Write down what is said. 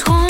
at home.